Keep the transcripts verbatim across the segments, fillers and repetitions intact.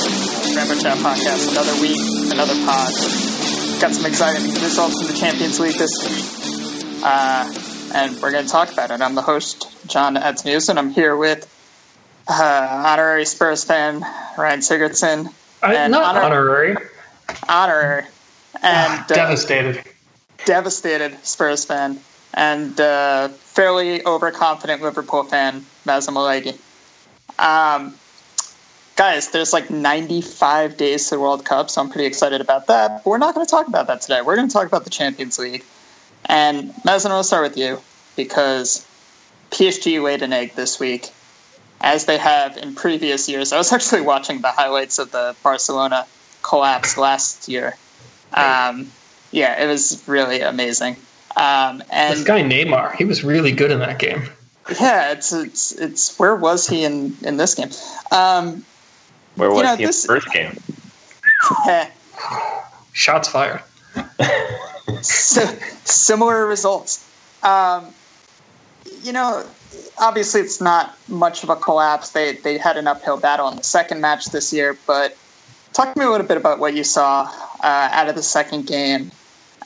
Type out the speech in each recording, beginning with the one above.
Grammar Chat Podcast, another week, another pod. Got some exciting results in the Champions League this week, uh, and we're going to talk about it. I'm the host, John Edsnews, and I'm here with uh, honorary Spurs fan Ryan Sigurdsson. I, not honor- honorary. Honorary. And, ah, devastated. Uh, devastated Spurs fan and uh, fairly overconfident Liverpool fan Mazen Malegi. Um, guys, there's like ninety-five days to the World Cup, so I'm pretty excited about that. But we're not going to talk about that today. We're going to talk about the Champions League. And Mazen, I'm going to start with you because P S G laid an egg this week, as they have in previous years. I was actually watching the highlights of the Barcelona collapse last year. Um, yeah, it was really amazing. Um, and this guy Neymar, he was really good in that game. Yeah, it's it's it's where was he in, in this game? Um, where was you know, he this, in the first game? Shots fired. So, similar results. Um, you know, obviously it's not much of a collapse. They they had an uphill battle in the second match this year, but talk to me a little bit about what you saw uh, out of the second game,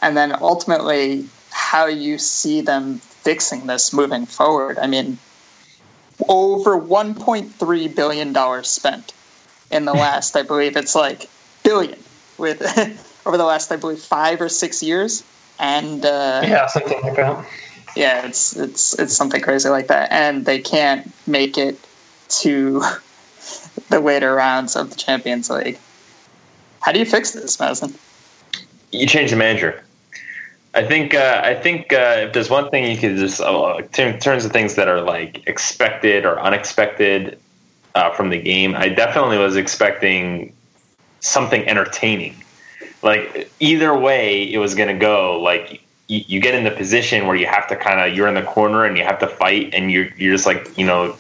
and then ultimately how you see them fixing this moving forward. I mean, over one point three billion dollars spent in the last, I believe it's like billion with over the last, I believe, five or six years, and uh, yeah, something like that. Yeah, it's it's it's something crazy like that, and they can't make it to the later rounds of the Champions League. How do you fix this, Mazen? You change the manager. I think. Uh, I think uh, if there's one thing you could just uh, in terms of things that are like expected or unexpected uh, from the game, I definitely was expecting something entertaining. Like either way, it was going to go. Like you, you get in the position where you have to kind of you're in the corner and you have to fight, and you're you're just like you know.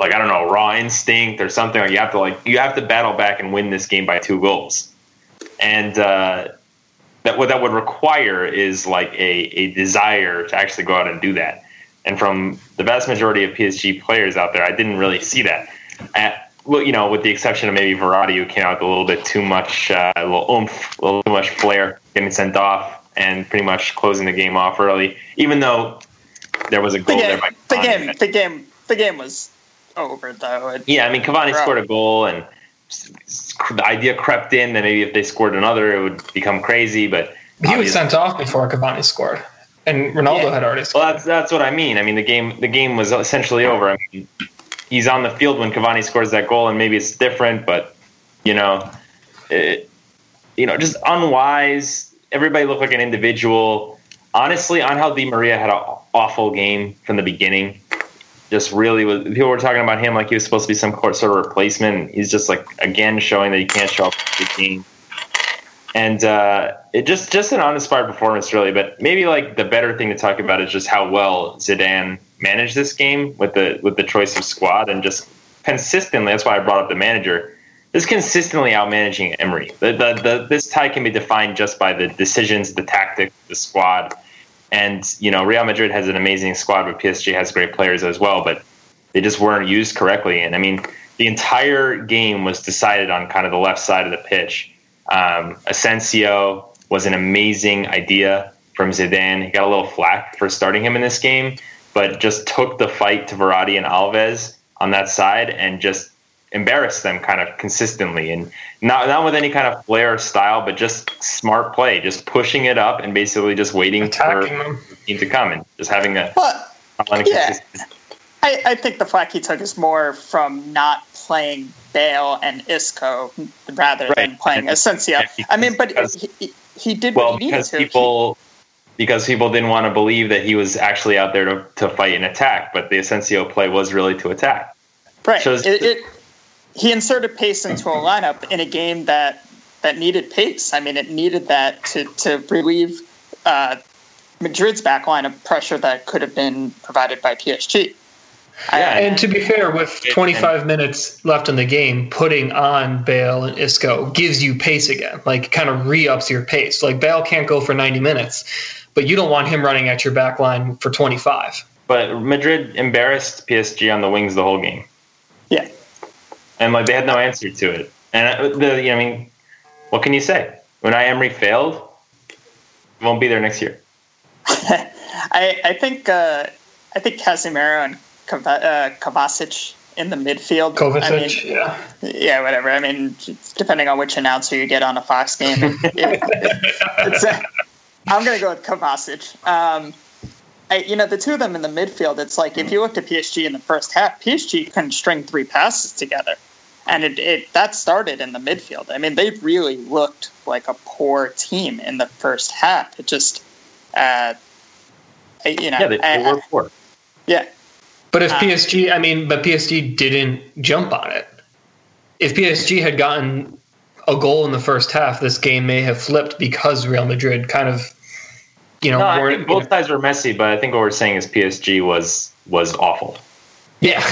Like, I don't know, raw instinct or something. Or you have to like you have to battle back and win this game by two goals. And uh, that what that would require is like a, a desire to actually go out and do that. And from the vast majority of P S G players out there, I didn't really see that. At, well, you know, with the exception of maybe Verratti, who came out with a little bit too much, uh, a little oomph, a little too much flair, getting sent off and pretty much closing the game off early. Even though there was a goal the game, there by the game, the game, the game was. Over though. It, yeah, I mean, Cavani scored a goal, and the idea crept in that maybe if they scored another, it would become crazy. But he was sent off before Cavani scored, and Ronaldo yeah. had already scored. Well, that's that's what I mean. I mean, the game the game was essentially over. I mean, he's on the field when Cavani scores that goal, and maybe it's different, but you know, it, you know, just unwise. Everybody looked like an individual. Honestly, Ángel Di Maria had an awful game from the beginning. Just really, was, people were talking about him like he was supposed to be some sort of replacement. He's just like again showing that he can't show up for the team, and uh, it just just an uninspired performance, really. But maybe like the better thing to talk about is just how well Zidane managed this game with the with the choice of squad and just consistently. That's why I brought up the manager. Just consistently outmanaging Emery. The, the, the, this tie can be defined just by the decisions, the tactics, the squad. And, you know, Real Madrid has an amazing squad, but P S G has great players as well, but they just weren't used correctly. And, I mean, the entire game was decided on kind of the left side of the pitch. Um, Asensio was an amazing idea from Zidane. He got a little flack for starting him in this game, but just took the fight to Verratti and Alves on that side and just embarrassed them kind of consistently. And not not with any kind of flair or style, but just smart play, just pushing it up and basically just waiting Attacking for them. The team to come and just having a... But, yeah, I, I think the flack he took is more from not playing Bale and Isco rather right. than playing and, Asensio. And I mean, but because, he, he did well, what he needed to. People, because people didn't want to believe that he was actually out there to, to fight and attack, but the Asensio play was really to attack. Right. So it, it, it He inserted pace into a lineup in a game that, that needed pace. I mean, it needed that to, to relieve uh, Madrid's back line of pressure that could have been provided by P S G. Yeah, and, and to be fair, with twenty-five minutes left in the game, putting on Bale and Isco gives you pace again, like kind of re-ups your pace. Like Bale can't go for ninety minutes, but you don't want him running at your back line for twenty-five. But Madrid embarrassed P S G on the wings the whole game. Yeah. And like they had no answer to it. And the, I mean, what can you say? When I Emery failed, won't be there next year. I I think uh, I think Casimiro and Kovacic in the midfield. Kovacic, I mean, yeah, yeah, whatever. I mean, depending on which announcer you get on a Fox game, it, it, it's, uh, I'm going to go with Kovacic. Um, I, you know, the two of them in the midfield. It's like if you looked at P S G in the first half, P S G couldn't string three passes together. And it, it that started in the midfield. I mean, they really looked like a poor team in the first half. It just, uh, you know, yeah, they, they I, were poor. Yeah, but if um, P S G, I mean, but P S G didn't jump on it. If P S G had gotten a goal in the first half, this game may have flipped because Real Madrid kind of, you know, no, I think both sides were messy. But I think what we're saying is P S G was was awful. Yeah.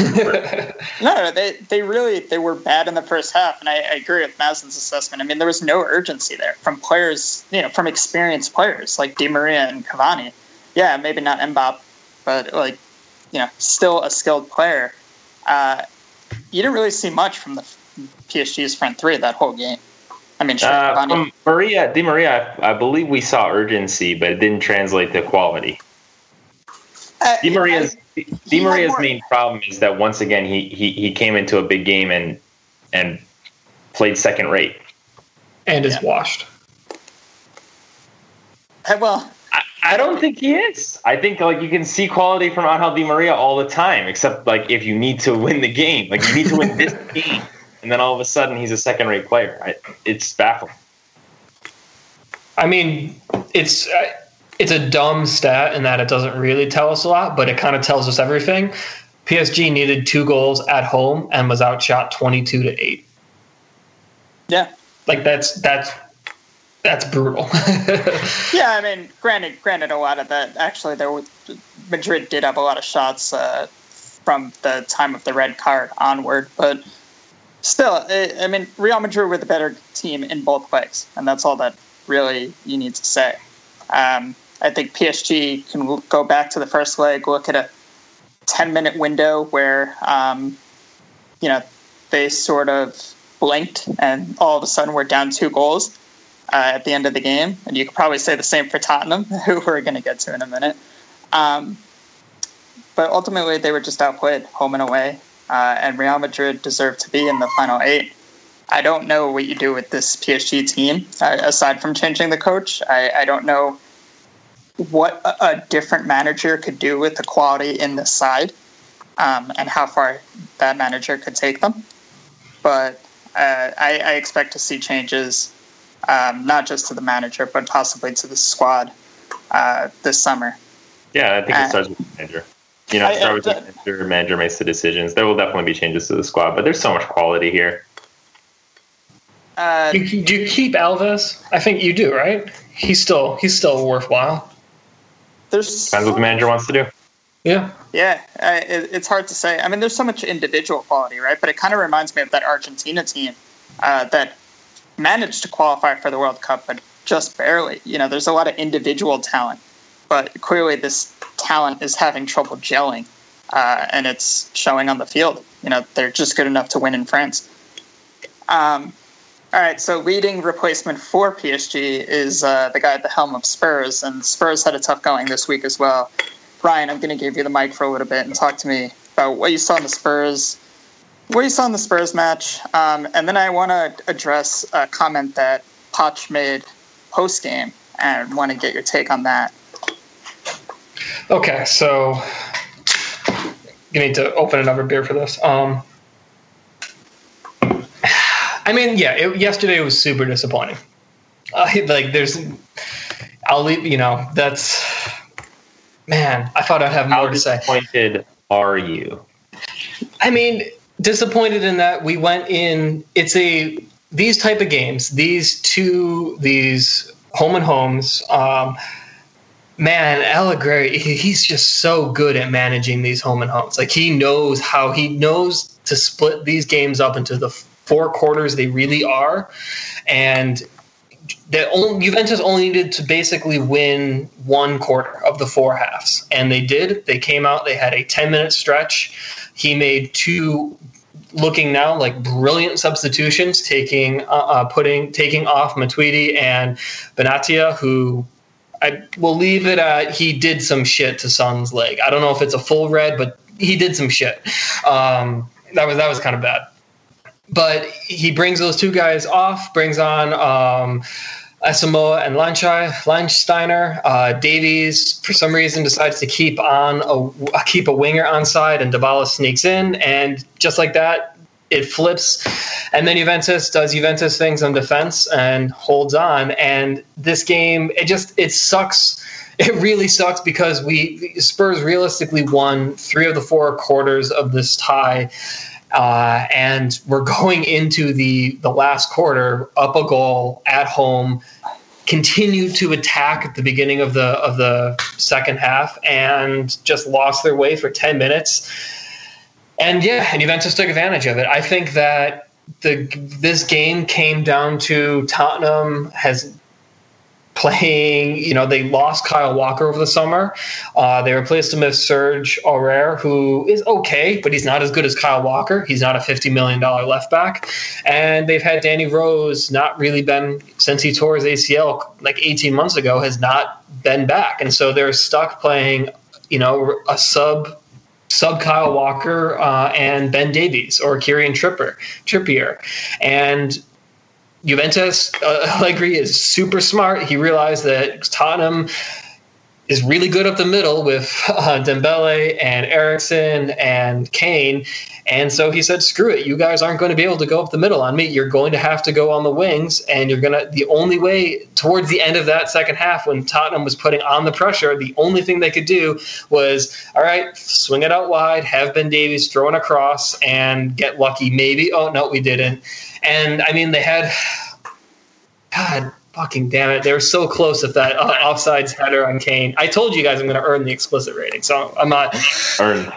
no, they they really they were bad in the first half, and I, I agree with Mazen's assessment. I mean, there was no urgency there from players, you know, from experienced players like Di Maria and Cavani. Yeah, maybe not Mbappé, but like, you know, still a skilled player. Uh, you didn't really see much from the P S G's front three that whole game. I mean, sure, uh, Cavani, from Maria, Di Maria, I, I believe we saw urgency, but it didn't translate to quality. Uh, Di Maria's I, Di Maria's more, main problem is that once again he, he, he came into a big game and and played second rate, and yeah. is washed. I, well, I, I don't think he is. I think like you can see quality from Ángel Di Maria all the time, except like if you need to win the game, like you need to win this game, and then all of a sudden he's a second rate player. I, it's baffling. I mean, it's. I, It's a dumb stat in that it doesn't really tell us a lot, but it kind of tells us everything. P S G needed two goals at home and was outshot twenty-two to eight. Yeah, like that's that's that's brutal. yeah, I mean, granted, granted, a lot of that actually, there was, Madrid did have a lot of shots uh, from the time of the red card onward, but still, it, I mean, Real Madrid were the better team in both ways, and that's all that really you need to say. Um, I think P S G can go back to the first leg, look at a ten-minute window where, um, you know, they sort of blinked and all of a sudden we're down two goals uh, at the end of the game. And you could probably say the same for Tottenham, who we're going to get to in a minute. Um, but ultimately, they were just outplayed home and away, uh, and Real Madrid deserved to be in the final eight. I don't know what you do with this P S G team, uh, aside from changing the coach. I, I don't know what a, a different manager could do with the quality in this side um, and how far that manager could take them. But uh, I, I expect to see changes, um, not just to the manager, but possibly to the squad uh, this summer. Yeah, I think it starts uh, with the manager. You know, I, start with uh, the manager. Manager makes the decisions. There will definitely be changes to the squad, but there's so much quality here. Uh, do, you, do you keep Alves? I think you do, right? He's still he's still worthwhile. Depends so what the manager wants to do. Yeah, yeah. Uh, it, it's hard to say. I mean, there's so much individual quality, right? But it kind of reminds me of that Argentina team uh, that managed to qualify for the World Cup, but just barely. You know, there's a lot of individual talent, but clearly this talent is having trouble gelling, uh, and it's showing on the field. You know, they're just good enough to win in France. Um. All right, so leading replacement for P S G is uh, the guy at the helm of Spurs, and Spurs had a tough going this week as well. Brian, I'm going to give you the mic for a little bit and talk to me about what you saw in the Spurs, what you saw in the Spurs match, um, and then I want to address a comment that Poch made post-game and want to get your take on that. Okay, so you need to open another beer for this. Um I mean, yeah, it, yesterday was super disappointing. Uh, like, there's, I'll leave, you know, that's, man, I thought I'd have more to say. How disappointed are you? I mean, disappointed in that we went in, it's a, these type of games, these two, these home and homes, um, man, Allegri, he's just so good at managing these home and homes. Like, he knows how, he knows to split these games up into the four quarters they really are, and the only, Juventus only needed to basically win one quarter of the four halves, and they did. They came out. They had a ten-minute stretch. He made two looking now like brilliant substitutions, taking uh, uh, putting taking off Matuidi and Benatia, who I will leave it at he did some shit to Son's leg. I don't know if it's a full red, but he did some shit. Um, that was that was kind of bad. But he brings those two guys off, brings on um, Asamoah and Lanchsteiner. Uh, Davies, for some reason, decides to keep on a, keep a winger onside, and Dybala sneaks in. And just like that, it flips. And then Juventus does Juventus things on defense and holds on. And this game, it just it sucks. It really sucks because we Spurs realistically won three of the four quarters of this tie. Uh, and we're going into the, the last quarter up a goal at home, continue to attack at the beginning of the of the second half, and just lost their way for ten minutes. And yeah, and Juventus took advantage of it. I think that the this game came down to Tottenham has playing. You know, they lost Kyle Walker over the summer. Uh, they replaced him with Serge Aurier, who is okay, but he's not as good as Kyle Walker. He's not a fifty million dollars left back. And they've had Danny Rose not really been, since he tore his A C L like eighteen months ago, has not been back. And so they're stuck playing, you know, a sub sub Kyle Walker uh, and Ben Davies or Kieran Tripper, Trippier. And Juventus, uh, Allegri is super smart. He realized that Tottenham is really good up the middle with uh, Dembele and Eriksen and Kane. And so he said, screw it. You guys aren't going to be able to go up the middle on me. You're going to have to go on the wings. And you're going to, the only way towards the end of that second half, when Tottenham was putting on the pressure, the only thing they could do was, all right, swing it out wide, have Ben Davies throw in a cross and get lucky. Maybe. Oh no, we didn't. And I mean, they had, God, fucking damn it. They were so close with that uh, offsides header on Kane. I told you guys I'm going to earn the explicit rating, so I'm not. Earn.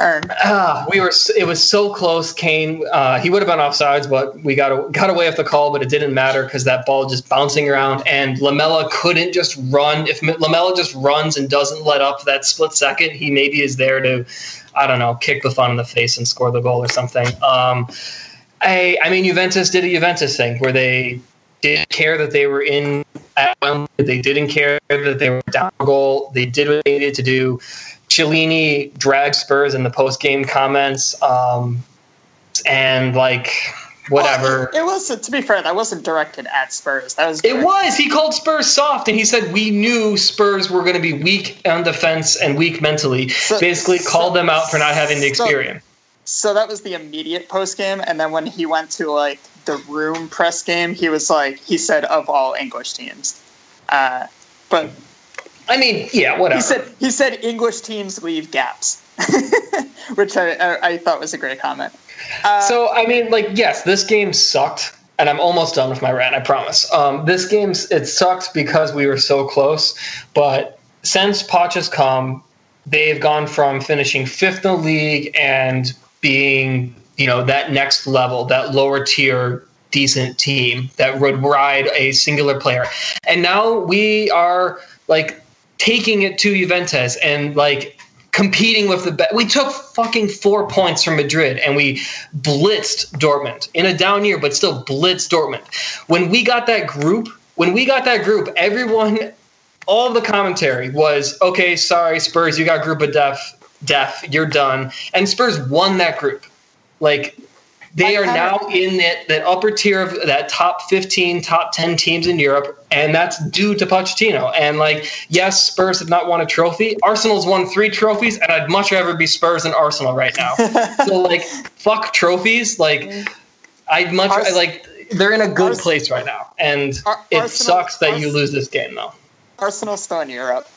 Earn. Uh, we were, it was so close. Kane, uh, he would have been offsides, but we got, a, got away off the call, but it didn't matter because that ball just bouncing around, and Lamella couldn't just run. If Lamella just runs and doesn't let up that split second, he maybe is there to, I don't know, kick the fun in the face and score the goal or something. Um, I, I mean, Juventus did a Juventus thing where they didn't care that they were in at one. They didn't care that they were down a goal. They did what they needed to do. Chiellini dragged Spurs in the post-game comments, um, and like whatever. Well, it wasn't. To be fair, that wasn't directed at Spurs. That was. Directed. It was. He called Spurs soft, and he said we knew Spurs were going to be weak on defense and weak mentally. So, Basically, so, called them out for not having the experience. So, so that was the immediate post-game, and then when he went to like. The room press game, he was like, he said of all English teams, uh, but I mean, yeah, whatever. He said he said English teams leave gaps, which I, I, I thought was a great comment. Uh, so I mean, like, yes, this game sucked, and I'm almost done with my rant. I promise. Um, this game it sucked because we were so close, but since Poch has come, they've gone from finishing fifth in the league and being. You know, that next level, that lower tier, decent team that would ride a singular player. And now we are like taking it to Juventus and like competing with the best. We took fucking four points from Madrid and we blitzed Dortmund in a down year, but still blitzed Dortmund. When we got that group, when we got that group, everyone, all the commentary was, okay, sorry, Spurs, you got group of death, death, you're done. And Spurs won that group. Like, they are now in that, that upper tier of that top fifteen, top ten teams in Europe, and that's due to Pochettino. And, like, yes, Spurs have not won a trophy. Arsenal's won three trophies, and I'd much rather be Spurs than Arsenal right now. So, like, fuck trophies. Like, I'd much – like, they're in a good Ars- place right now. And Ar- it Arsenal, sucks that Ars- you lose this game, though. Arsenal's still in Europe.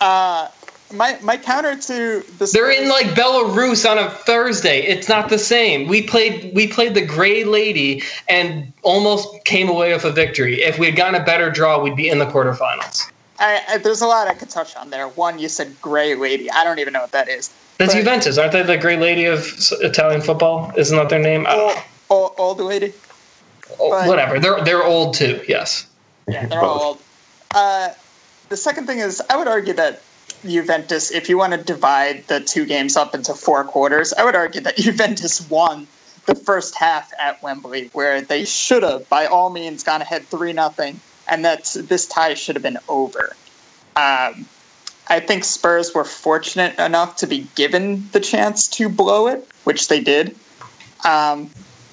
Uh My my counter to the Spurs. They're in like Belarus on a Thursday. It's not the same. We played we played the Grey Lady and almost came away with a victory. If we had gotten a better draw, we'd be in the quarterfinals. I, I, there's a lot I could touch on there. One, you said Grey Lady. I don't even know what that is. That's but, Juventus. Aren't they the Grey Lady of Italian football? Isn't that their name? Old, old, old lady. Oh, but, whatever. They're they're old too. Yes. Yeah, they're all old. Uh, the second thing is, I would argue that. Juventus, if you want to divide the two games up into four quarters, I would argue that Juventus won the first half at Wembley, where they should have, by all means, gone ahead three nothing, and that's, this tie should have been over. Um, I think Spurs were fortunate enough to be given the chance to blow it, which they did. Um,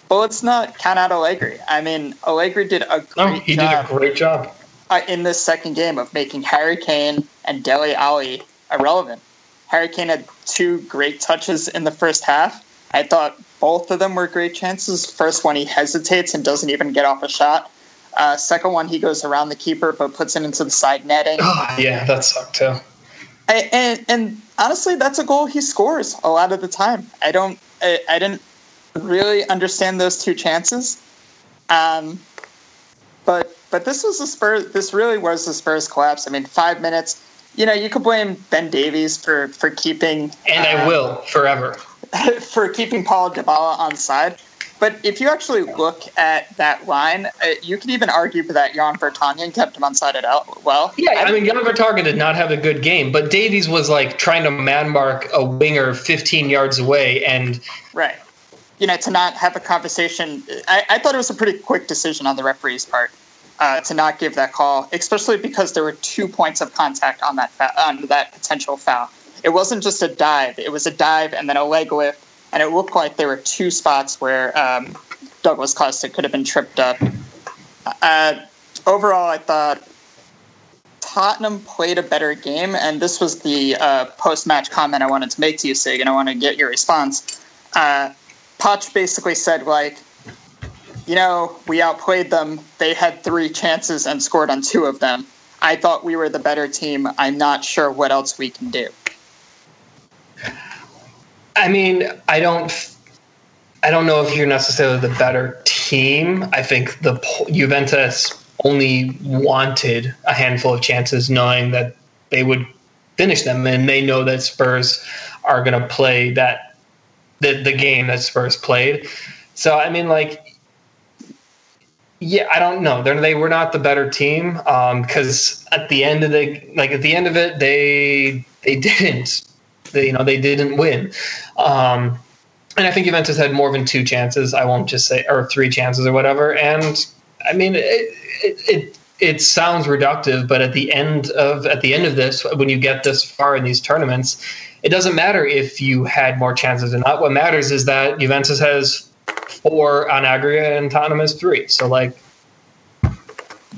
but let's not count out Allegri. I mean, Allegri did a great job. No, he did a great job. Uh, in this second game of making Harry Kane and Dele Alli irrelevant. Harry Kane had two great touches in the first half. I thought both of them were great chances. First one, he hesitates and doesn't even get off a shot. Uh, second one, he goes around the keeper but puts it into the side netting. Oh, yeah, that sucked too. I, and, and honestly, that's a goal he scores a lot of the time. I don't, I, I didn't really understand those two chances. Um, but but this was the Spurs. This really was the Spurs collapse. I mean, five minutes. You know, you could blame Ben Davies for, for keeping... And uh, I will, forever. for keeping Paulo Dybala onside. But if you actually look at that line, uh, you could even argue that Jan Vertonghen kept him onside at all. Well, yeah, I, I mean, Jan Vertonghen did not have a good game, but Davies was, like, trying to man-mark a winger fifteen yards away, and... Right. You know, to not have a conversation... I, I thought it was a pretty quick decision on the referee's part. Uh, to not give that call, especially because there were two points of contact on that fa- on that potential foul. It wasn't just a dive. It was a dive and then a leg lift, and it looked like there were two spots where um, Douglas Costa could have been tripped up. Uh, overall, I thought Tottenham played a better game, and this was the uh, post-match comment I wanted to make to you, Sig, and I want to get your response. Uh, Poch basically said, like, you know, we outplayed them. They had three chances and scored on two of them. I thought we were the better team. I'm not sure what else we can do. I mean, I don't I don't know if you're necessarily the better team. I think the Juventus only wanted a handful of chances, knowing that they would finish them, and they know that Spurs are going to play that the, the game that Spurs played. So, I mean, like, yeah, I don't know. They're, they were not the better team because um, at the end of the like at the end of it, they they didn't, they, you know, they didn't win. Um, and I think Juventus had more than two chances. I won't just say or three chances or whatever. And I mean, it it it, it sounds reductive, but at the end of at the end of this, when you get this far in these tournaments, it doesn't matter if you had more chances or not. What matters is that Juventus has four on aggregate and Tottenham is three. So, like,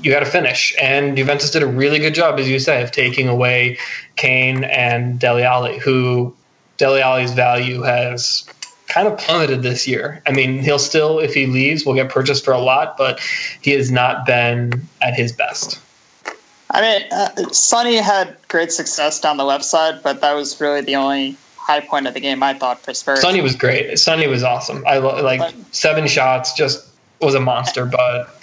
you got to finish. And Juventus did a really good job, as you say, of taking away Kane and Dele Alli, who Dele Alli's value has kind of plummeted this year. I mean, he'll still, if he leaves, will get purchased for a lot, but he has not been at his best. I mean, uh, Sonny had great success down the left side, but that was really the only high point of the game, I thought, for Spurs. Sonny was great. Sonny was awesome. I lo- like but, seven shots, just was a monster. But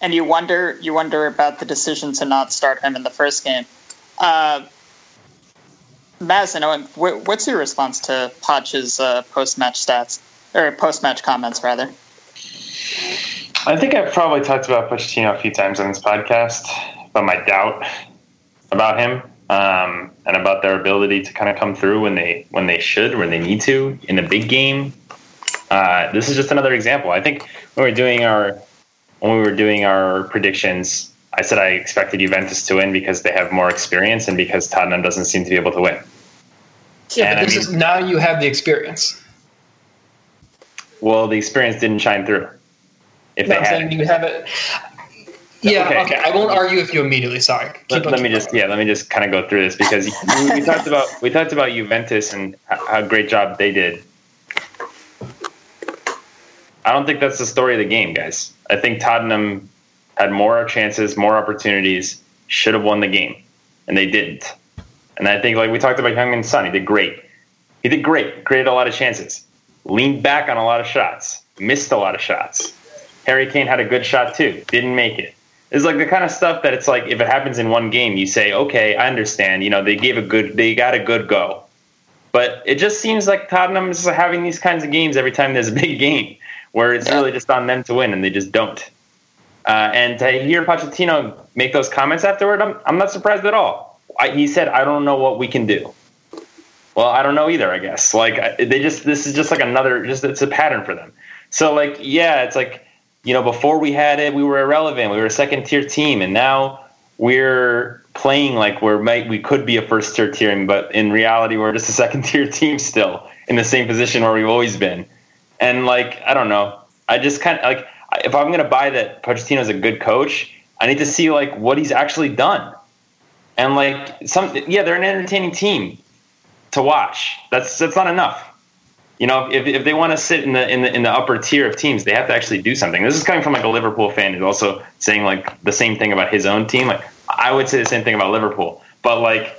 and you wonder, you wonder about the decision to not start him in the first game. Uh, Mazen, Owen, wh- what's your response to Poch's uh, post-match stats or post-match comments, rather? I think I've probably talked about Pochettino a few times on this podcast, but my doubt about him. Um, and about their ability to kind of come through when they when they should, when they need to, in a big game. Uh, this is just another example. I think when we were doing our when we were doing our predictions, I said I expected Juventus to win because they have more experience and because Tottenham doesn't seem to be able to win. Yeah, and but this I mean, is, now you have the experience. Well, the experience didn't shine through. If no, they I'm had, saying you have it. Yeah, okay. okay. I won't argue with you immediately. Sorry. Let, let me going. just yeah, let me just kind of go through this because we, we talked about we talked about Juventus and how, how great job they did. I don't think that's the story of the game, guys. I think Tottenham had more chances, more opportunities, should have won the game, and they didn't. And I think, like we talked about, Heung-min Son, he did great. He did great. Created a lot of chances. Leaned back on a lot of shots. Missed a lot of shots. Harry Kane had a good shot too. Didn't make it. It's like the kind of stuff that it's like if it happens in one game, you say, okay, I understand. You know, they gave a good, they got a good go. But it just seems like Tottenham is having these kinds of games every time there's a big game where it's really just on them to win, and they just don't. Uh, and to hear Pochettino make those comments afterward, I'm, I'm not surprised at all. I, he said, I don't know what we can do. Well, I don't know either, I guess. Like they just, this is just like another, just it's a pattern for them. So, like, yeah, it's like, you know, before we had it, we were irrelevant. We were a second-tier team, and now we're playing like we're might, we could be a first-tier team, but in reality, we're just a second-tier team still in the same position where we've always been. And, like, I don't know. I just kind of, like, if I'm going to buy that Pochettino's a good coach, I need to see, like, what he's actually done. And, like, some yeah, they're an entertaining team to watch. That's that's not enough. You know, if if they want to sit in the in the in the upper tier of teams, they have to actually do something. This is coming from like a Liverpool fan who's also saying like the same thing about his own team. Like I would say the same thing about Liverpool, but like,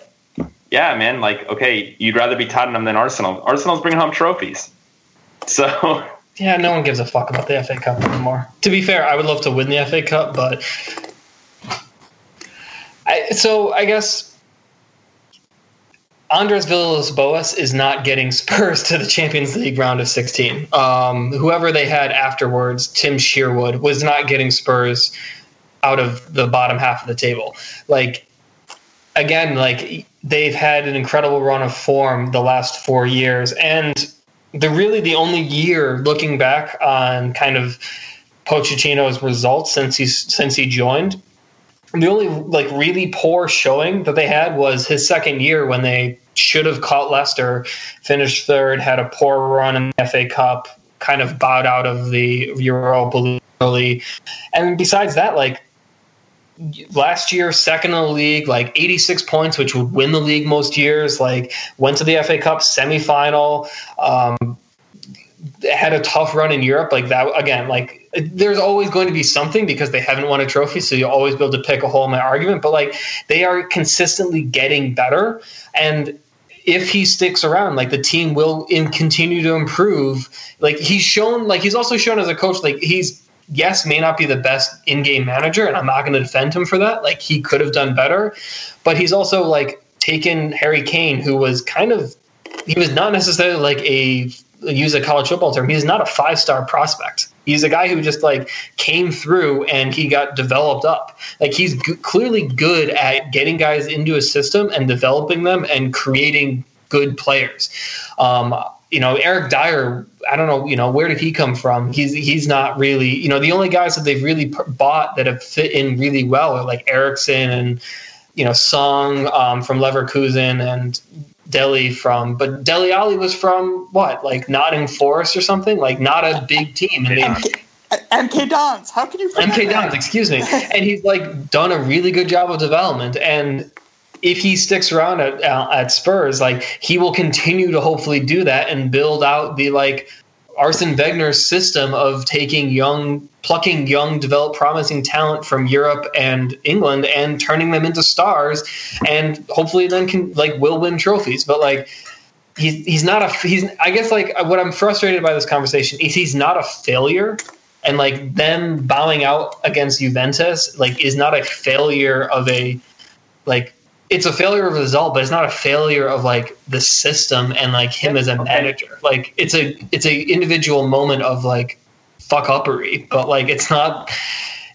yeah, man, like okay, you'd rather be Tottenham than Arsenal. Arsenal's bringing home trophies, so yeah, no one gives a fuck about the F A Cup anymore. To be fair, I would love to win the F A Cup, but I so I guess. Andres Villas-Boas is not getting Spurs to the Champions League round of sixteen. Um, whoever they had afterwards, Tim Sherwood, was not getting Spurs out of the bottom half of the table. Like, again, like they've had an incredible run of form the last four years. And the really the only year looking back on kind of Pochettino's results since he's, since he joined, the only like really poor showing that they had was his second year when they should have caught Leicester, finished third, had a poor run in the F A Cup, kind of bowed out of the Europa League early. And besides that, like last year, second in the league, like eighty-six points, which would win the league most years, like went to the F A Cup semifinal, um, had a tough run in Europe. Like that, again, like, there's always going to be something because they haven't won a trophy, so you'll always be able to pick a hole in my argument. But, like, they are consistently getting better. And if he sticks around, like, the team will in continue to improve. Like, he's shown – like, he's also shown as a coach, like, he's, yes, may not be the best in-game manager, and I'm not going to defend him for that. Like, he could have done better. But he's also, like, taken Harry Kane, who was kind of – he was not necessarily, like, a – use a college football term, he's not a five-star prospect. He's a guy who just like came through and he got developed up. Like he's g- clearly good at getting guys into a system and developing them and creating good players. Um, you know, Eric Dyer, I don't know, you know, where did he come from? He's, he's not really, you know, the only guys that they've really p- bought that have fit in really well are like Eriksson and, you know, Song um, from Leverkusen and, Delhi from, but Dele Alli was from what, like Nottingham Forest or something, like not a big team. And they, M K Dons, how can you? M K Dons, excuse me. And he's like done a really good job of development. And if he sticks around at uh, at Spurs, like he will continue to hopefully do that and build out the like Arsene Wenger's system of taking young, plucking young, developed, promising talent from Europe and England and turning them into stars, and hopefully then can like will win trophies. But like he's he's not a he's I guess like what I'm frustrated by this conversation is he's not a failure, and like them bowing out against Juventus like is not a failure of a like. It's a failure of a result, but it's not a failure of like the system and like him as a manager. Like it's a it's a individual moment of like fuck uppery, but like it's not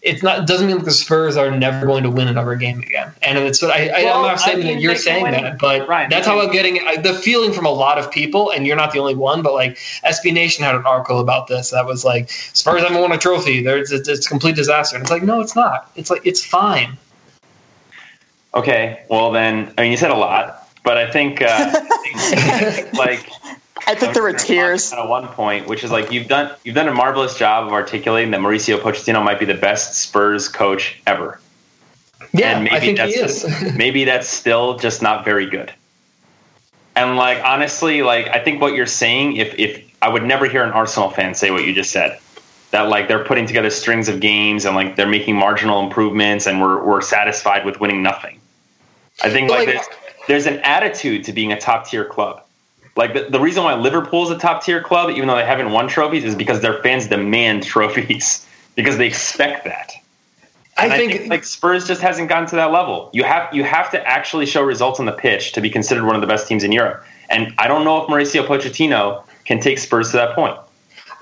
it's not it doesn't mean that the Spurs are never going to win another game again. And it's what I, I well, I'm not saying I mean, that you're saying winning. that, but right, that's how I'm getting I, the feeling from a lot of people. And you're not the only one, but like S B Nation had an article about this that was like Spurs haven't won a trophy. There's it's, it's a complete disaster. And it's like no, it's not. It's like it's fine. Okay, well then, I mean, you said a lot, but I think, uh, I think like, I think there were tears at one point, which is like you've done you've done a marvelous job of articulating that Mauricio Pochettino might be the best Spurs coach ever. Yeah, and maybe I think that's, he is. Maybe that's still just not very good. And like honestly, like I think what you're saying, if if I would never hear an Arsenal fan say what you just said. That like they're putting together strings of games and like they're making marginal improvements and we're we're satisfied with winning nothing. I think like, like there's, there's an attitude to being a top tier club. Like the, the reason why Liverpool's a top tier club, even though they haven't won trophies, is because their fans demand trophies because they expect that. I think, I think like Spurs just hasn't gotten to that level. You have you have to actually show results on the pitch to be considered one of the best teams in Europe. And I don't know if Mauricio Pochettino can take Spurs to that point.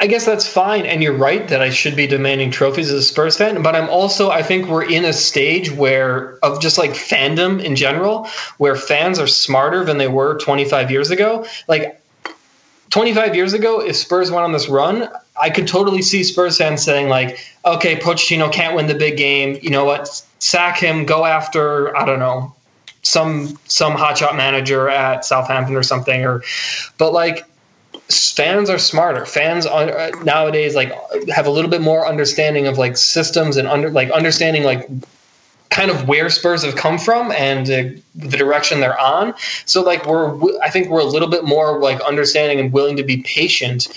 I guess that's fine, and you're right that I should be demanding trophies as a Spurs fan, but I'm also, I think we're in a stage where, of just like fandom in general, where fans are smarter than they were twenty-five years ago. Like, twenty-five years ago, if Spurs went on this run, I could totally see Spurs fans saying, like, okay, Pochettino can't win the big game. You know what? Sack him. Go after, I don't know, some some hotshot manager at Southampton or something. Or, but, like, fans are smarter. Fans are, nowadays, like, have a little bit more understanding of, like, systems and, under like, understanding, like, kind of where Spurs have come from and uh, the direction they're on. So, like, we're, w- I think we're a little bit more, like, understanding and willing to be patient.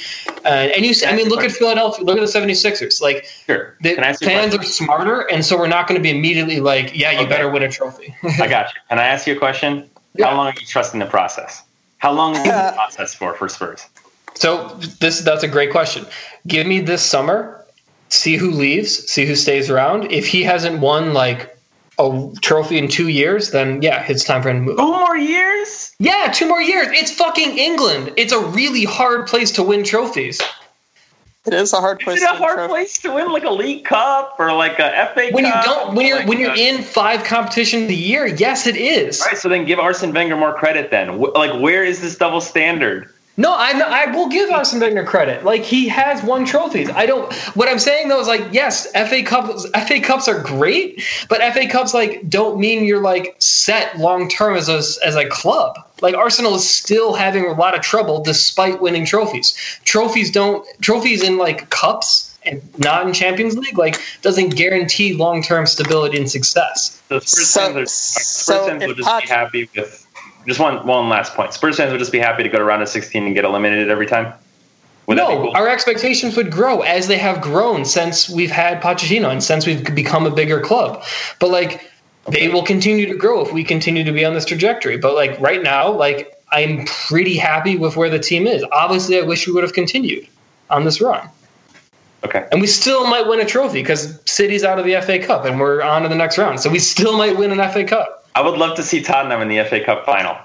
Uh, and you, I mean, look at Philadelphia, look at the seventy-sixers. Like, sure. the fans are smarter, and so we're not going to be immediately like, yeah, you okay. better win a trophy. I got you. Can I ask you a question? Yeah. How long are you trusting the process? How long is uh, the process for, for Spurs? So this, that's a great question. Give me this summer, see who leaves, see who stays around. If he hasn't won, like, a trophy in two years, then yeah, it's time for him to move. Two more years? Yeah, two more years. It's fucking England. It's a really hard place to win trophies. It is a hard place. Is it a hard trophy? place to win, like a League Cup or like a F A when Cup? You don't, when you're like when you're a, in five competitions a year, yes, it is. All right, so then give Arsene Wenger more credit. Then, like, where is this double standard? No, I'm not, I will give Arsene Wenger credit. Like, he has won trophies. I don't. What I'm saying though is, like, yes, F A Cups, F A Cups are great, but F A Cups, like, don't mean you're, like, set long term as a as a club. Like, Arsenal is still having a lot of trouble despite winning trophies. Trophies don't trophies in, like, cups and not in Champions League, like, doesn't guarantee long term stability and success. So Spurs so, fans, are, so Spurs fans will just be happy with. Just one, one last point. Spurs fans would just be happy to go to round of sixteen and get eliminated every time? Would no, cool? Our expectations would grow as they have grown since we've had Pochettino and since we've become a bigger club. But, like, okay. They will continue to grow if we continue to be on this trajectory. But, like, right now, like, I'm pretty happy with where the team is. Obviously, I wish we would have continued on this run. Okay. And we still might win a trophy because City's out of the F A Cup and we're on to the next round. So we still might win an F A Cup. I would love to see Tottenham in the F A Cup final.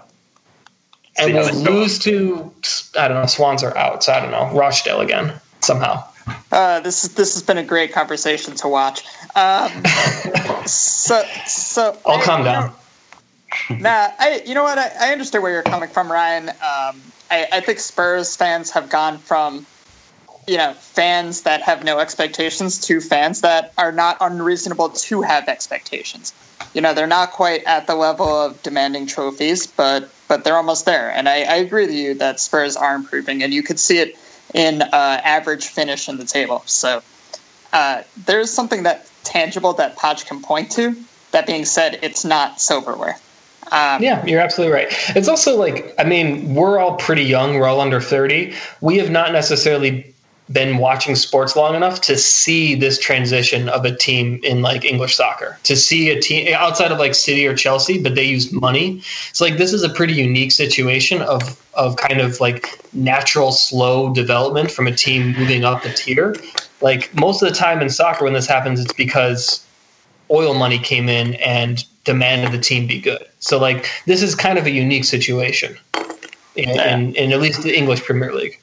See and we'll lose to, I don't know, Swans are out, so I don't know, Rochdale again, somehow. Uh, this is this has been a great conversation to watch. Um, so, so I'll I, calm you know, down. Nah, I, you know what, I, I understand where you're coming from, Ryan. Um, I, I think Spurs fans have gone from, you know, fans that have no expectations to fans that are not unreasonable to have expectations. You know, they're not quite at the level of demanding trophies, but but they're almost there. And I, I agree with you that Spurs are improving, and you could see it in uh, average finish in the table. So uh, there's something that tangible that Poch can point to. That being said, it's not silverware. Um, yeah, you're absolutely right. It's also like, I mean, we're all pretty young. We're all under thirty. We have not necessarily been watching sports long enough to see this transition of a team in, like, English soccer, to see a team outside of, like, City or Chelsea, but they use money. It's so, like, this is a pretty unique situation of, of kind of, like, natural slow development from a team moving up a tier. Like, most of the time in soccer when this happens, it's because oil money came in and demanded the team be good. So, like, this is kind of a unique situation in, in, in at least the English Premier League.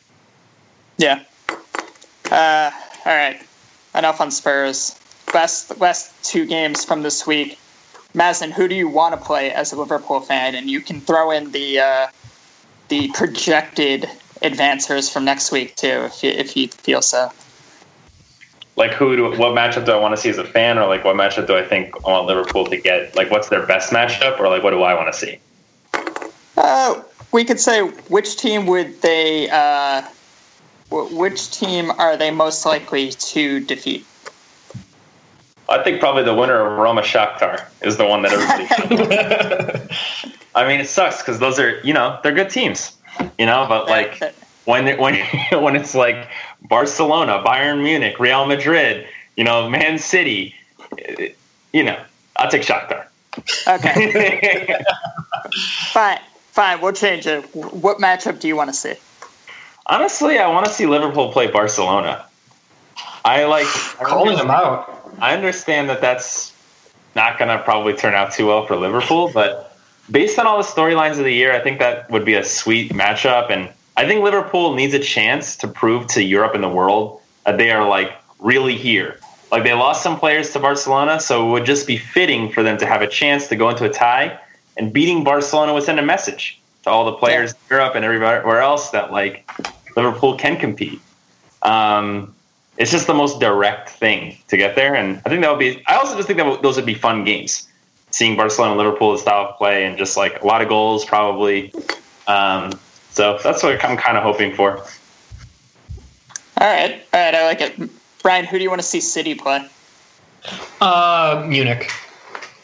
Yeah. Uh, all right, enough on Spurs. Last last two games from this week. Mazen, who do you want to play as a Liverpool fan? And you can throw in the uh, the projected advancers from next week too, if you, if you feel so. Like, who? Do, what matchup do I want to see as a fan, or, like, what matchup do I think I want Liverpool to get? Like, what's their best matchup, or, like, what do I want to see? Uh, we could say which team would they. Uh, Which team are they most likely to defeat? I think probably the winner of Roma Shakhtar is the one that everybody. I mean, it sucks because those are, you know, they're good teams, you know. But, like, when when when it's like Barcelona, Bayern Munich, Real Madrid, you know, Man City, you know, I'll take Shakhtar. Okay. fine, fine, we'll change it. What matchup do you want to see? Honestly, I want to see Liverpool play Barcelona. I like calling them out. I understand that that's not going to probably turn out too well for Liverpool, but based on all the storylines of the year, I think that would be a sweet matchup. And I think Liverpool needs a chance to prove to Europe and the world that they are, like, really here. Like, they lost some players to Barcelona, so it would just be fitting for them to have a chance to go into a tie. And beating Barcelona would send a message to all the players yeah. in Europe and everywhere else that, like, Liverpool can compete. Um, it's just the most direct thing to get there. And I think that would be, I also just think that those would be fun games. Seeing Barcelona and Liverpool's style of play and just like a lot of goals probably. Um, so that's what I'm kind of hoping for. All right. All right. I like it. Brian, who do you want to see City play? Uh, Munich.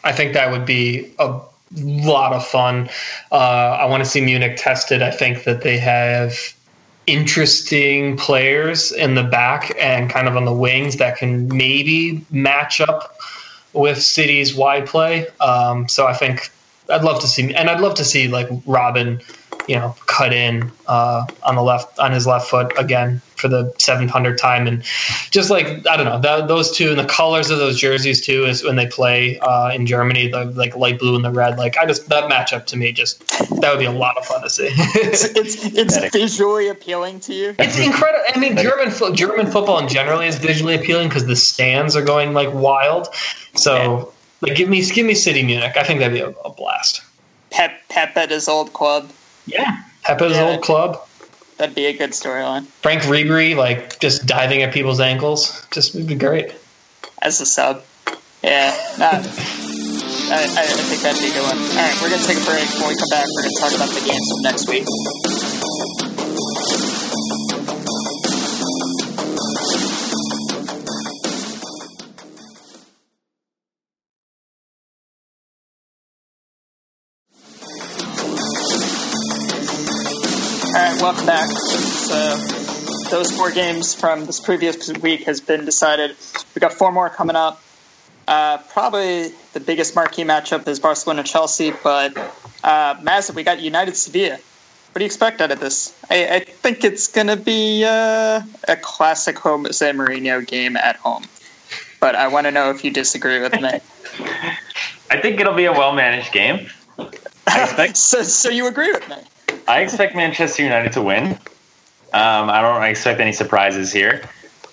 I think that would be a lot of fun. Uh, I want to see Munich tested. I think that they have interesting players in the back and kind of on the wings that can maybe match up with City's wide play. Um, so I think I'd love to see, and I'd love to see like Robin, you know, cut in uh, on the left, on his left foot again for the seven hundredth time. And just like, I don't know, that, those two and the colors of those jerseys too, is when they play uh, in Germany, the like light blue and the red, like I just, that matchup to me, just, that would be a lot of fun to see. it's it's, it's visually appealing to you. It's incredible. I mean, German, fo- German football in general is visually appealing because the stands are going like wild. So like, give me, give me City Munich. I think that'd be a, a blast. Pep, Pep at his old club. Yeah, Pepe's yeah, old club. That'd be a good storyline. Frank Ribery, like, just diving at people's ankles. Just would be great. As a sub. Yeah. No, I, I think that'd be a good one. All right, we're going to take a break. When we come back, we're going to talk about the games of next week. Welcome back. Since, uh, those four games from this previous week has been decided. We've got four more coming up. Uh, probably the biggest marquee matchup is Barcelona-Chelsea, but uh, Maz, we got United-Sevilla. What do you expect out of this? I, I think it's going to be uh, a classic Jose Mourinho game at home, but I want to know if you disagree with me. I think it'll be a well-managed game. I expect- so, so you agree with me? I expect Manchester United to win. Um, I don't expect any surprises here.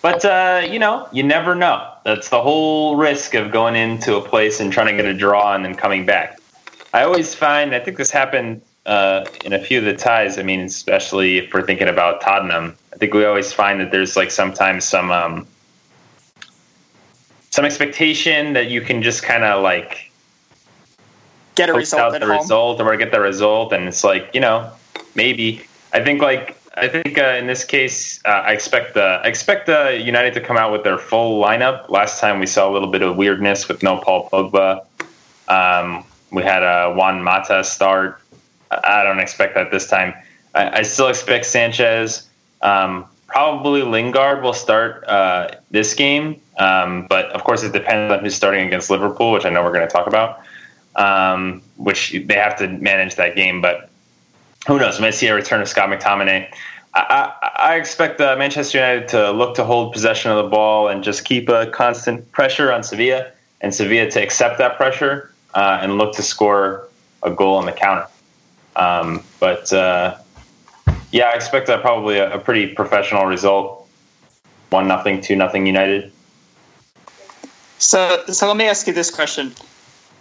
But, uh, you know, you never know. That's the whole risk of going into a place and trying to get a draw and then coming back. I always find, I think this happened uh, in a few of the ties, I mean, especially if we're thinking about Tottenham. I think we always find that there's like sometimes some um, some expectation that you can just kind of like get a result out at the home. Result or get the result. And it's like, you know, maybe. I think like I think uh, in this case, uh, I expect the I expect the United to come out with their full lineup. Last time we saw a little bit of weirdness with no Paul Pogba. Um, we had a uh, Juan Mata start. I don't expect that this time. I, I still expect Sanchez. Um, probably Lingard will start uh, this game, um, but of course it depends on who's starting against Liverpool, which I know we're going to talk about. Um, which they have to manage that game, but. Who knows? We might see a return of Scott McTominay. I, I, I expect uh, Manchester United to look to hold possession of the ball and just keep a constant pressure on Sevilla, and Sevilla to accept that pressure uh, and look to score a goal on the counter. Um, but, uh, yeah, I expect uh, probably a, a pretty professional result. one nothing, two nothing United. So, so let me ask you this question.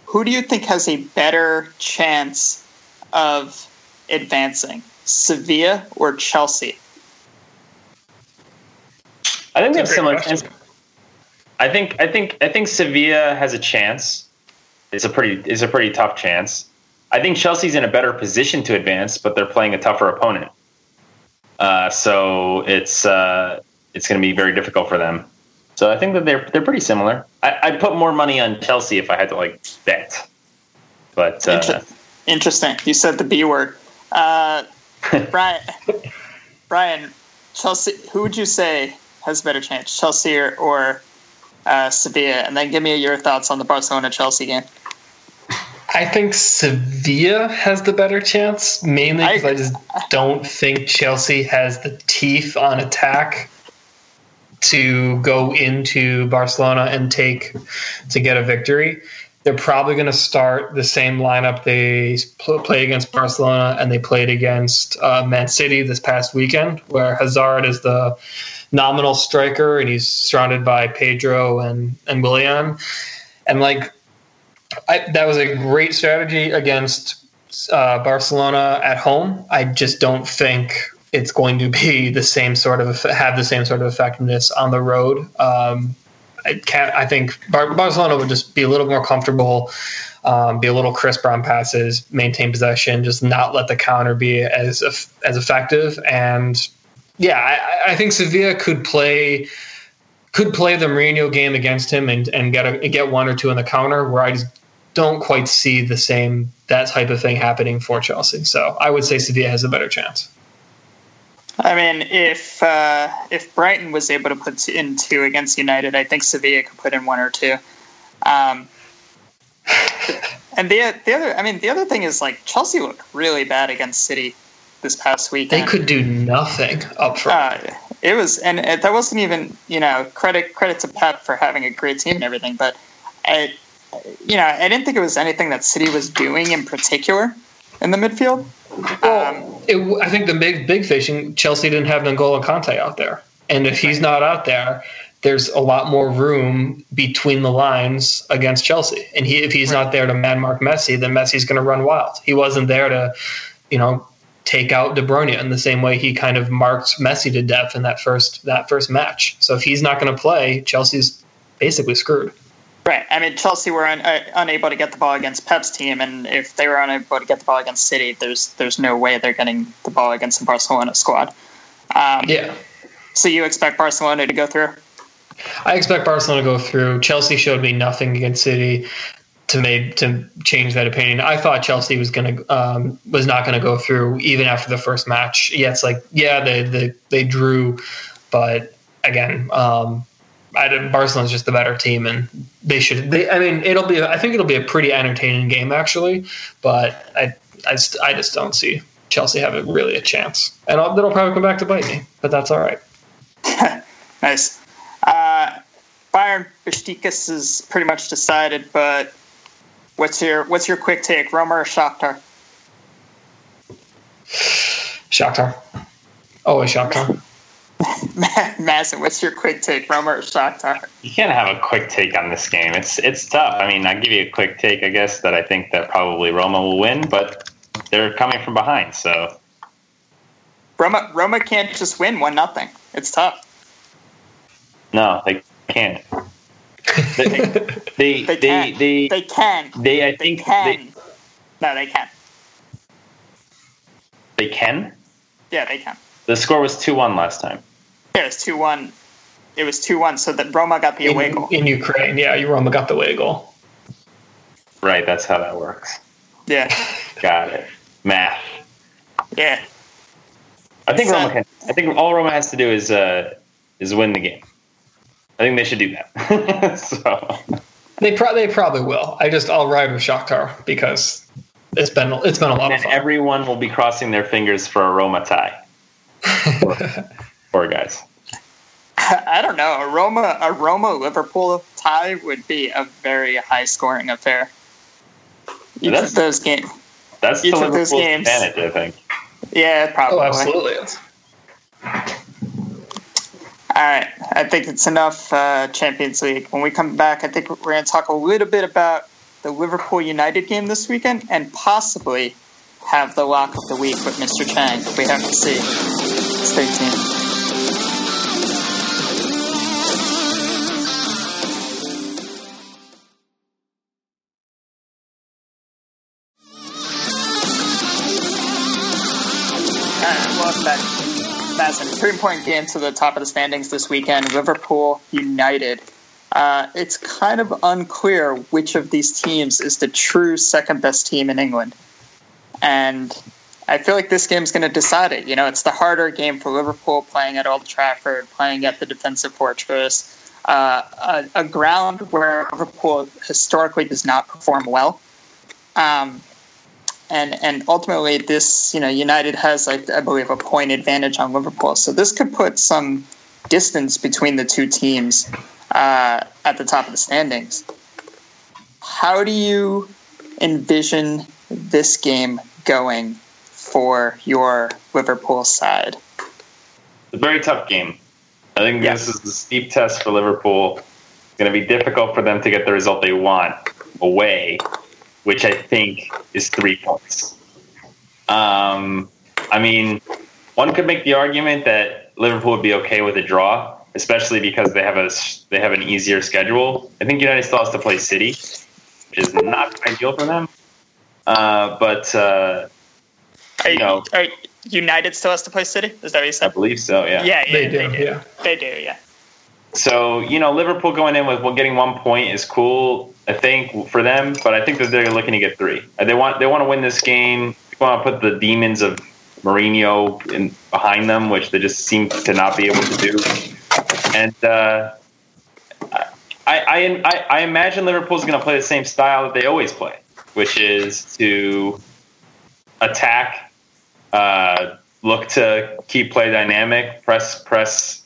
Who do you think has a better chance of advancing, Sevilla or Chelsea? I think they have similar chances. I think I think I think Sevilla has a chance. It's a pretty it's a pretty tough chance. I think Chelsea's in a better position to advance, but they're playing a tougher opponent. Uh, so it's uh, it's going to be very difficult for them. So I think that they're they're pretty similar. I, I'd put more money on Chelsea if I had to like bet. But uh, Inter- interesting. You said the B word. Uh, Brian, Brian, Chelsea. Who would you say has a better chance, Chelsea or, or uh, Sevilla? And then give me your thoughts on the Barcelona-Chelsea game. I think Sevilla has the better chance, mainly because I, I just don't think Chelsea has the teeth on attack to go into Barcelona and take to get a victory. They're probably going to start the same lineup they played against Barcelona and they played against uh, Man City this past weekend, where Hazard is the nominal striker and he's surrounded by Pedro and, and Willian. And, like, I, that was a great strategy against uh, Barcelona at home. I just don't think it's going to be the same sort of have the same sort of effectiveness on the road. Um, I, can't, I think Bar- Barcelona would just be a little more comfortable, um, be a little crisper on passes, maintain possession, just not let the counter be as as effective. And yeah, I, I think Sevilla could play could play the Mourinho game against him and and get a, get one or two on the counter, where I just don't quite see the same that type of thing happening for Chelsea. So I would say Sevilla has a better chance. I mean, if uh, if Brighton was able to put in two against United, I think Sevilla could put in one or two. Um, and the the other, I mean, the other thing is, like, Chelsea looked really bad against City this past weekend. They could do nothing up front. Uh, it was, and it, that wasn't even, you know, credit credit to Pep for having a great team and everything, but I, you know, I didn't think it was anything that City was doing in particular in the midfield. Well, um, it, I think the big big fishing, Chelsea didn't have N'Golo Kante out there. And if he's not out there, there's a lot more room between the lines against Chelsea. And he, if he's right. not there to man-mark Messi, then Messi's going to run wild. He wasn't there to, you know, take out De Bruyne in the same way he kind of marked Messi to death in that first that first match. So if he's not going to play, Chelsea's basically screwed. Right. I mean, Chelsea were un- uh, unable to get the ball against Pep's team, and if they were unable to get the ball against City, there's there's no way they're getting the ball against the Barcelona squad. Um, yeah. So you expect Barcelona to go through? I expect Barcelona to go through. Chelsea showed me nothing against City to make to change that opinion. I thought Chelsea was gonna um, was not gonna go through even after the first match. Yeah, it's like yeah they they, they drew, but again. Um, I didn't, Barcelona's just the better team, and they should. They, I mean, it'll be. I think it'll be a pretty entertaining game, actually. But I, I, just, I just don't see Chelsea having really a chance, and I'll, it'll probably come back to bite me. But that's all right. Nice. Uh, Bayern Besiktas is pretty much decided. But what's your what's your quick take, Roma or Shakhtar? Shakhtar. Always Shakhtar. Madison, what's your quick take, Roma or Shakhtar? You can't have a quick take on this game. It's it's tough. I mean, I'll give you a quick take, I guess, that I think that probably Roma will win, but they're coming from behind, so Roma Roma can't just win one nothing. It's tough. No, they can't. They they, they, they, they they can. They I think they can. They, no, they can. They can? Yeah, they can. The score was two one last time. Yeah, it was two one. It was two one, so that Roma got the in, away goal. In Ukraine, yeah, Roma got the away goal. Right, that's how that works. Yeah. Got it. Math. Yeah. I think so, Roma can. I think all Roma has to do is uh, is win the game. I think they should do that. so They pro- they probably will. I just I'll ride with Shakhtar because it's been it's been a lot and of fun. Everyone will be crossing their fingers for a Roma tie. Poor, poor guys. I don't know. A Roma, a Roma Liverpool tie would be a very high scoring affair. Each that's, of those games. That's each the of those games. Advantage, I think. Yeah, probably. Oh, absolutely. All right. I think it's enough uh, Champions League. When we come back, I think we're going to talk a little bit about the Liverpool United game this weekend and possibly have the lock of the week with Mister Chang. We have to see. Stay tuned. All right, welcome back. That's a three-point game to the top of the standings this weekend. Liverpool United. Uh, it's kind of unclear which of these teams is the true second-best team in England. And I feel like this game's going to decide it. You know, it's the harder game for Liverpool, playing at Old Trafford, playing at the defensive fortress, uh, a, a ground where Liverpool historically does not perform well. Um, and and ultimately, this, you know, United has, I, I believe, a point advantage on Liverpool. So this could put some distance between the two teams uh, at the top of the standings. How do you envision this game going for your Liverpool side? It's a very tough game. I think yeah. This is the steep test for Liverpool. It's going to be difficult for them to get the result they want away, which I think is three points. Um, I mean, one could make the argument that Liverpool would be okay with a draw, especially because they have a they have an easier schedule. I think United still has to play City, which is not ideal for them. Uh, but uh, you know, are United still has to play City? Is that what you said? I believe so. Yeah. Yeah, yeah they, they do. do. Yeah. They do. Yeah. So you know, Liverpool going in with well, getting one point is cool, I think, for them, but I think that they're looking to get three. They want they want to win this game. They want to put the demons of Mourinho in behind them, which they just seem to not be able to do. And uh, I, I I I imagine Liverpool's going to play the same style that they always play, which is to attack, uh, look to keep play dynamic, press press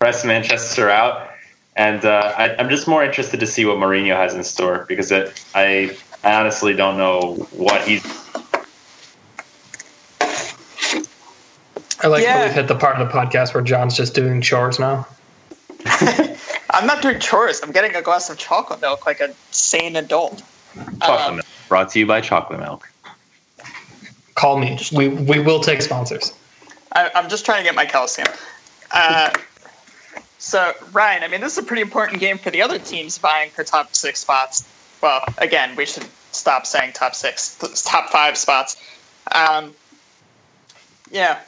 press Manchester out. And uh, I, I'm just more interested to see what Mourinho has in store, because it, I, I honestly don't know what he's. I like yeah. how we've hit the part of the podcast where John's just doing chores now. I'm not doing chores. I'm getting a glass of chocolate milk like a sane adult. Chocolate um, milk. Brought to you by chocolate milk. Call me. We we will take sponsors. I, I'm just trying to get my calcium. Uh So, Ryan, I mean, this is a pretty important game for the other teams vying for top six spots. Well, again, we should stop saying top six, top five spots. Um, yeah.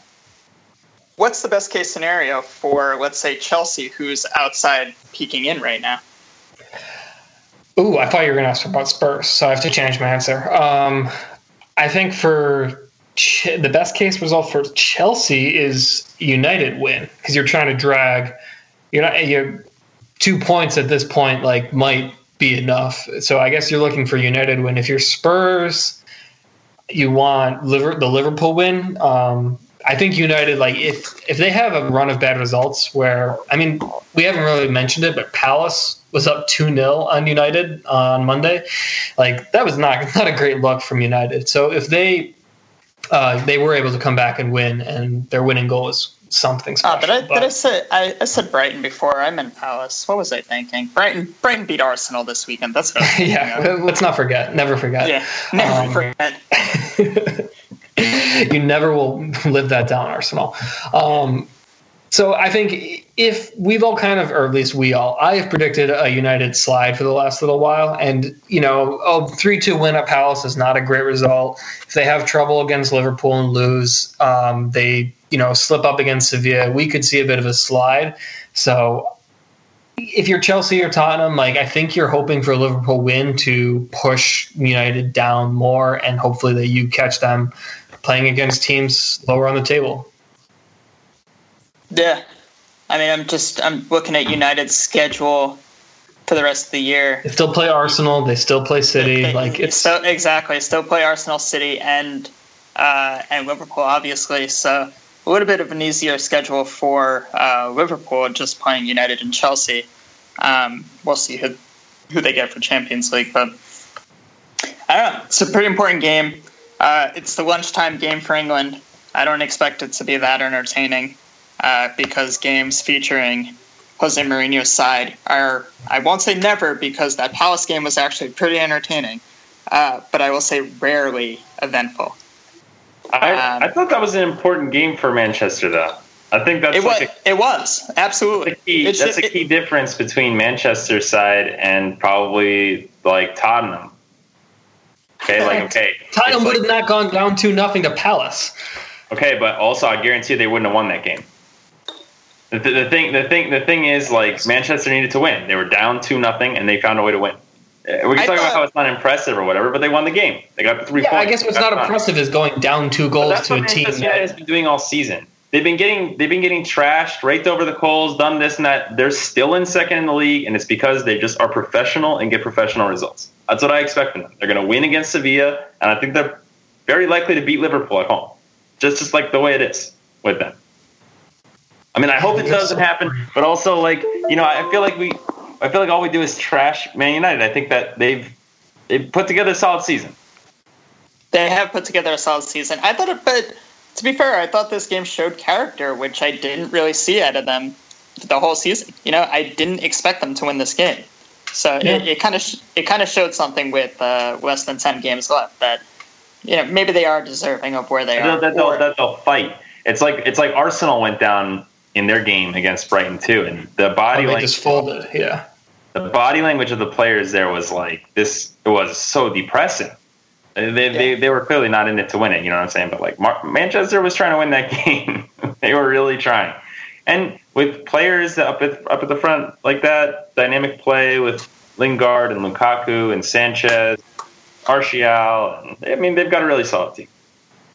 What's the best case scenario for, let's say, Chelsea, who's outside peeking in right now? Ooh, I thought you were going to ask about Spurs, so I have to change my answer. Um, I think for... Ch- the best case result for Chelsea is United win, because you're trying to drag... You're not. You're two points at this point, like, might be enough. So I guess you're looking for United win. If you're Spurs, you want Liver, the Liverpool win. Um, I think United, like, if if they have a run of bad results, where I mean, we haven't really mentioned it, but Palace was up two nil on United on Monday. Like, that was not not a great look from United. So if they uh, they were able to come back and win, and their winning goal is something special. Uh, but I, but, but I said I, I said Brighton before. I meant Palace. What was I thinking? Brighton Brighton beat Arsenal this weekend. That's what I was thinking. Yeah. Of. Let's not forget. Never forget. Yeah. Never um, forget. You never will live that down, Arsenal. Um, so I think if we've all kind of, or at least we all, I have predicted a United slide for the last little while, and you know, oh, three two win at Palace is not a great result. If they have trouble against Liverpool and lose, um, they. you know, slip up against Sevilla, we could see a bit of a slide. So if you're Chelsea or Tottenham, like, I think you're hoping for a Liverpool win to push United down more, and hopefully that you catch them playing against teams lower on the table. Yeah. I mean, I'm just, I'm looking at United's schedule for the rest of the year. They still play Arsenal. They still play City. They, like it's so exactly. Still play Arsenal, City, and, uh, and Liverpool, obviously. So, a little bit of an easier schedule for uh, Liverpool, just playing United and Chelsea. Um, we'll see who, who they get for Champions League, but I don't know. It's a pretty important game. Uh, it's the lunchtime game for England. I don't expect it to be that entertaining uh, because games featuring Jose Mourinho's side are, I won't say never, because that Palace game was actually pretty entertaining, uh, but I will say rarely eventful. I, I thought that was an important game for Manchester, though. I think that's it was. Like a, it was absolutely a key, that's should, a key it, difference between Manchester's side and probably like Tottenham. Okay, like okay, Tottenham would have like, not gone down two nothing to Palace. Okay, but also I guarantee they wouldn't have won that game. The, the, the thing, the thing, the thing is, like, Manchester needed to win. They were down two nothing, and they found a way to win. We can talk about how it's not impressive or whatever, but they won the game. They got three yeah, points. I guess what's not impressive is going down two goals to a team. That's what Manchester has been doing all season. They've been getting they've been getting trashed, raked over the coals, done this and that. They're still in second in the league, and it's because they just are professional and get professional results. That's what I expect from them. They're going to win against Sevilla, and I think they're very likely to beat Liverpool at home, just just like the way it is with them. I mean, I hope it doesn't happen, but also, like, you know, I feel like we. I feel like all we do is trash Man United. I think that they've they've put together a solid season. They have put together a solid season. I thought it, but to be fair, I thought this game showed character, which I didn't really see out of them the whole season. You know, I didn't expect them to win this game, so yeah. it kind of it kind of sh- showed something with uh, less than ten games left that, you know, maybe they are deserving of where they that are. That they'll, that they'll fight. it's like it's like Arsenal went down in their game against Brighton too, and the body oh, they language just folded. Yeah, the body language of the players there was like this. It was so depressing. They yeah. they they were clearly not in it to win it. You know what I'm saying? But like Mar- Manchester was trying to win that game. They were really trying. And with players up at up at the front like that, dynamic play with Lingard and Lukaku and Sanchez, Martial. I mean, they've got a really solid team.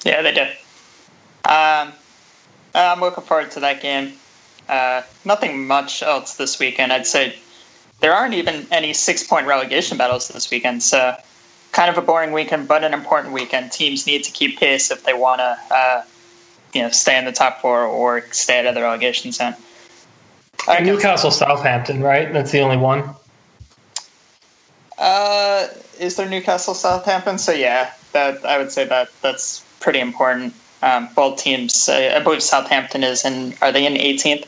Yeah, they do. Um, I'm looking forward to that game. Uh, nothing much else this weekend. I'd say there aren't even any six-point relegation battles this weekend, so kind of a boring weekend, but an important weekend. Teams need to keep pace if they want to uh, you know, stay in the top four or stay out of the relegation zone. Right, Newcastle, Southampton, right? That's the only one. Uh, is there Newcastle, Southampton? So yeah, that I would say that that's pretty important. Um, both teams, uh, I believe Southampton is in, are they in eighteenth?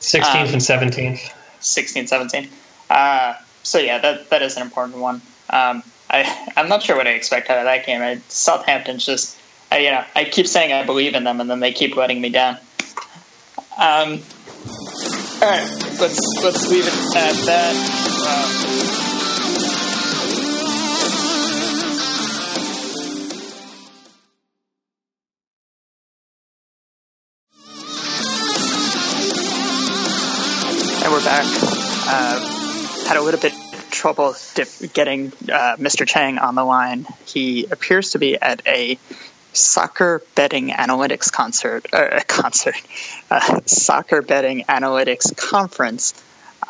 sixteenth um, and seventeenth. sixteenth, seventeenth. Uh, so yeah, that that is an important one. Um, I, I'm not sure what I expect out of that game. I, Southampton's just, I, you know, I keep saying I believe in them, and then they keep letting me down. Um, all right, let's let's leave it at that. Um, and we're back. Uh, had a little bit trouble getting uh, Mister Chang on the line. He appears to be at a soccer betting analytics concert, or a concert, uh, soccer betting analytics conference,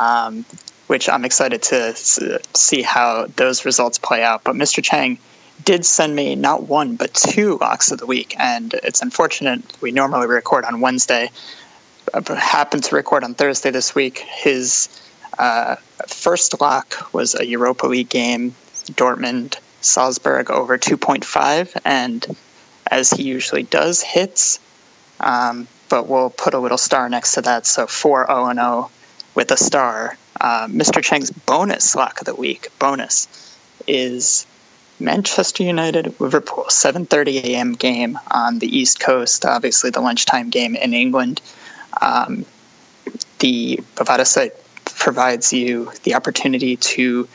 um, which I'm excited to see how those results play out. But Mister Chang did send me not one, but two locks of the week, and it's unfortunate. We normally record on Wednesday, but happened to record on Thursday this week. His Uh, first lock was a Europa League game, Dortmund-Salzburg over two point five, and as he usually does, hits. Um, but we'll put a little star next to that, so four oh oh with a star. Uh, Mister Cheng's bonus lock of the week, bonus, is Manchester United-Liverpool, seven thirty a.m. game on the East Coast, obviously the lunchtime game in England. Um, the Bovada site provides you the opportunity to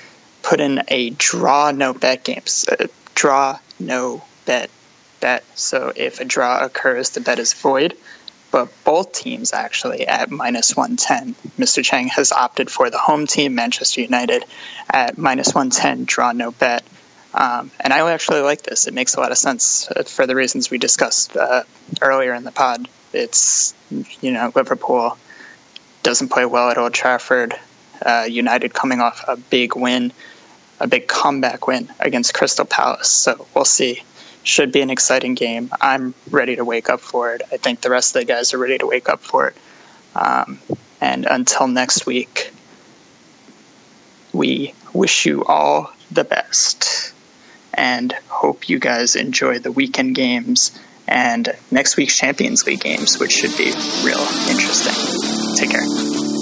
put in a draw no bet games uh, draw no bet bet so if a draw occurs, the bet is void. But both teams actually at minus one ten. Mister Chang has opted for the home team, Manchester United, at minus one ten draw no bet, um, and I actually like this. It makes a lot of sense for the reasons we discussed uh, earlier in the pod. It's, you know, Liverpool doesn't play well at Old Trafford. Uh, United coming off a big win, a big comeback win against Crystal Palace. So we'll see. Should be an exciting game. I'm ready to wake up for it. I think the rest of the guys are ready to wake up for it. Um, and until next week, we wish you all the best and hope you guys enjoy the weekend games and next week's Champions League games, which should be real interesting. Take care.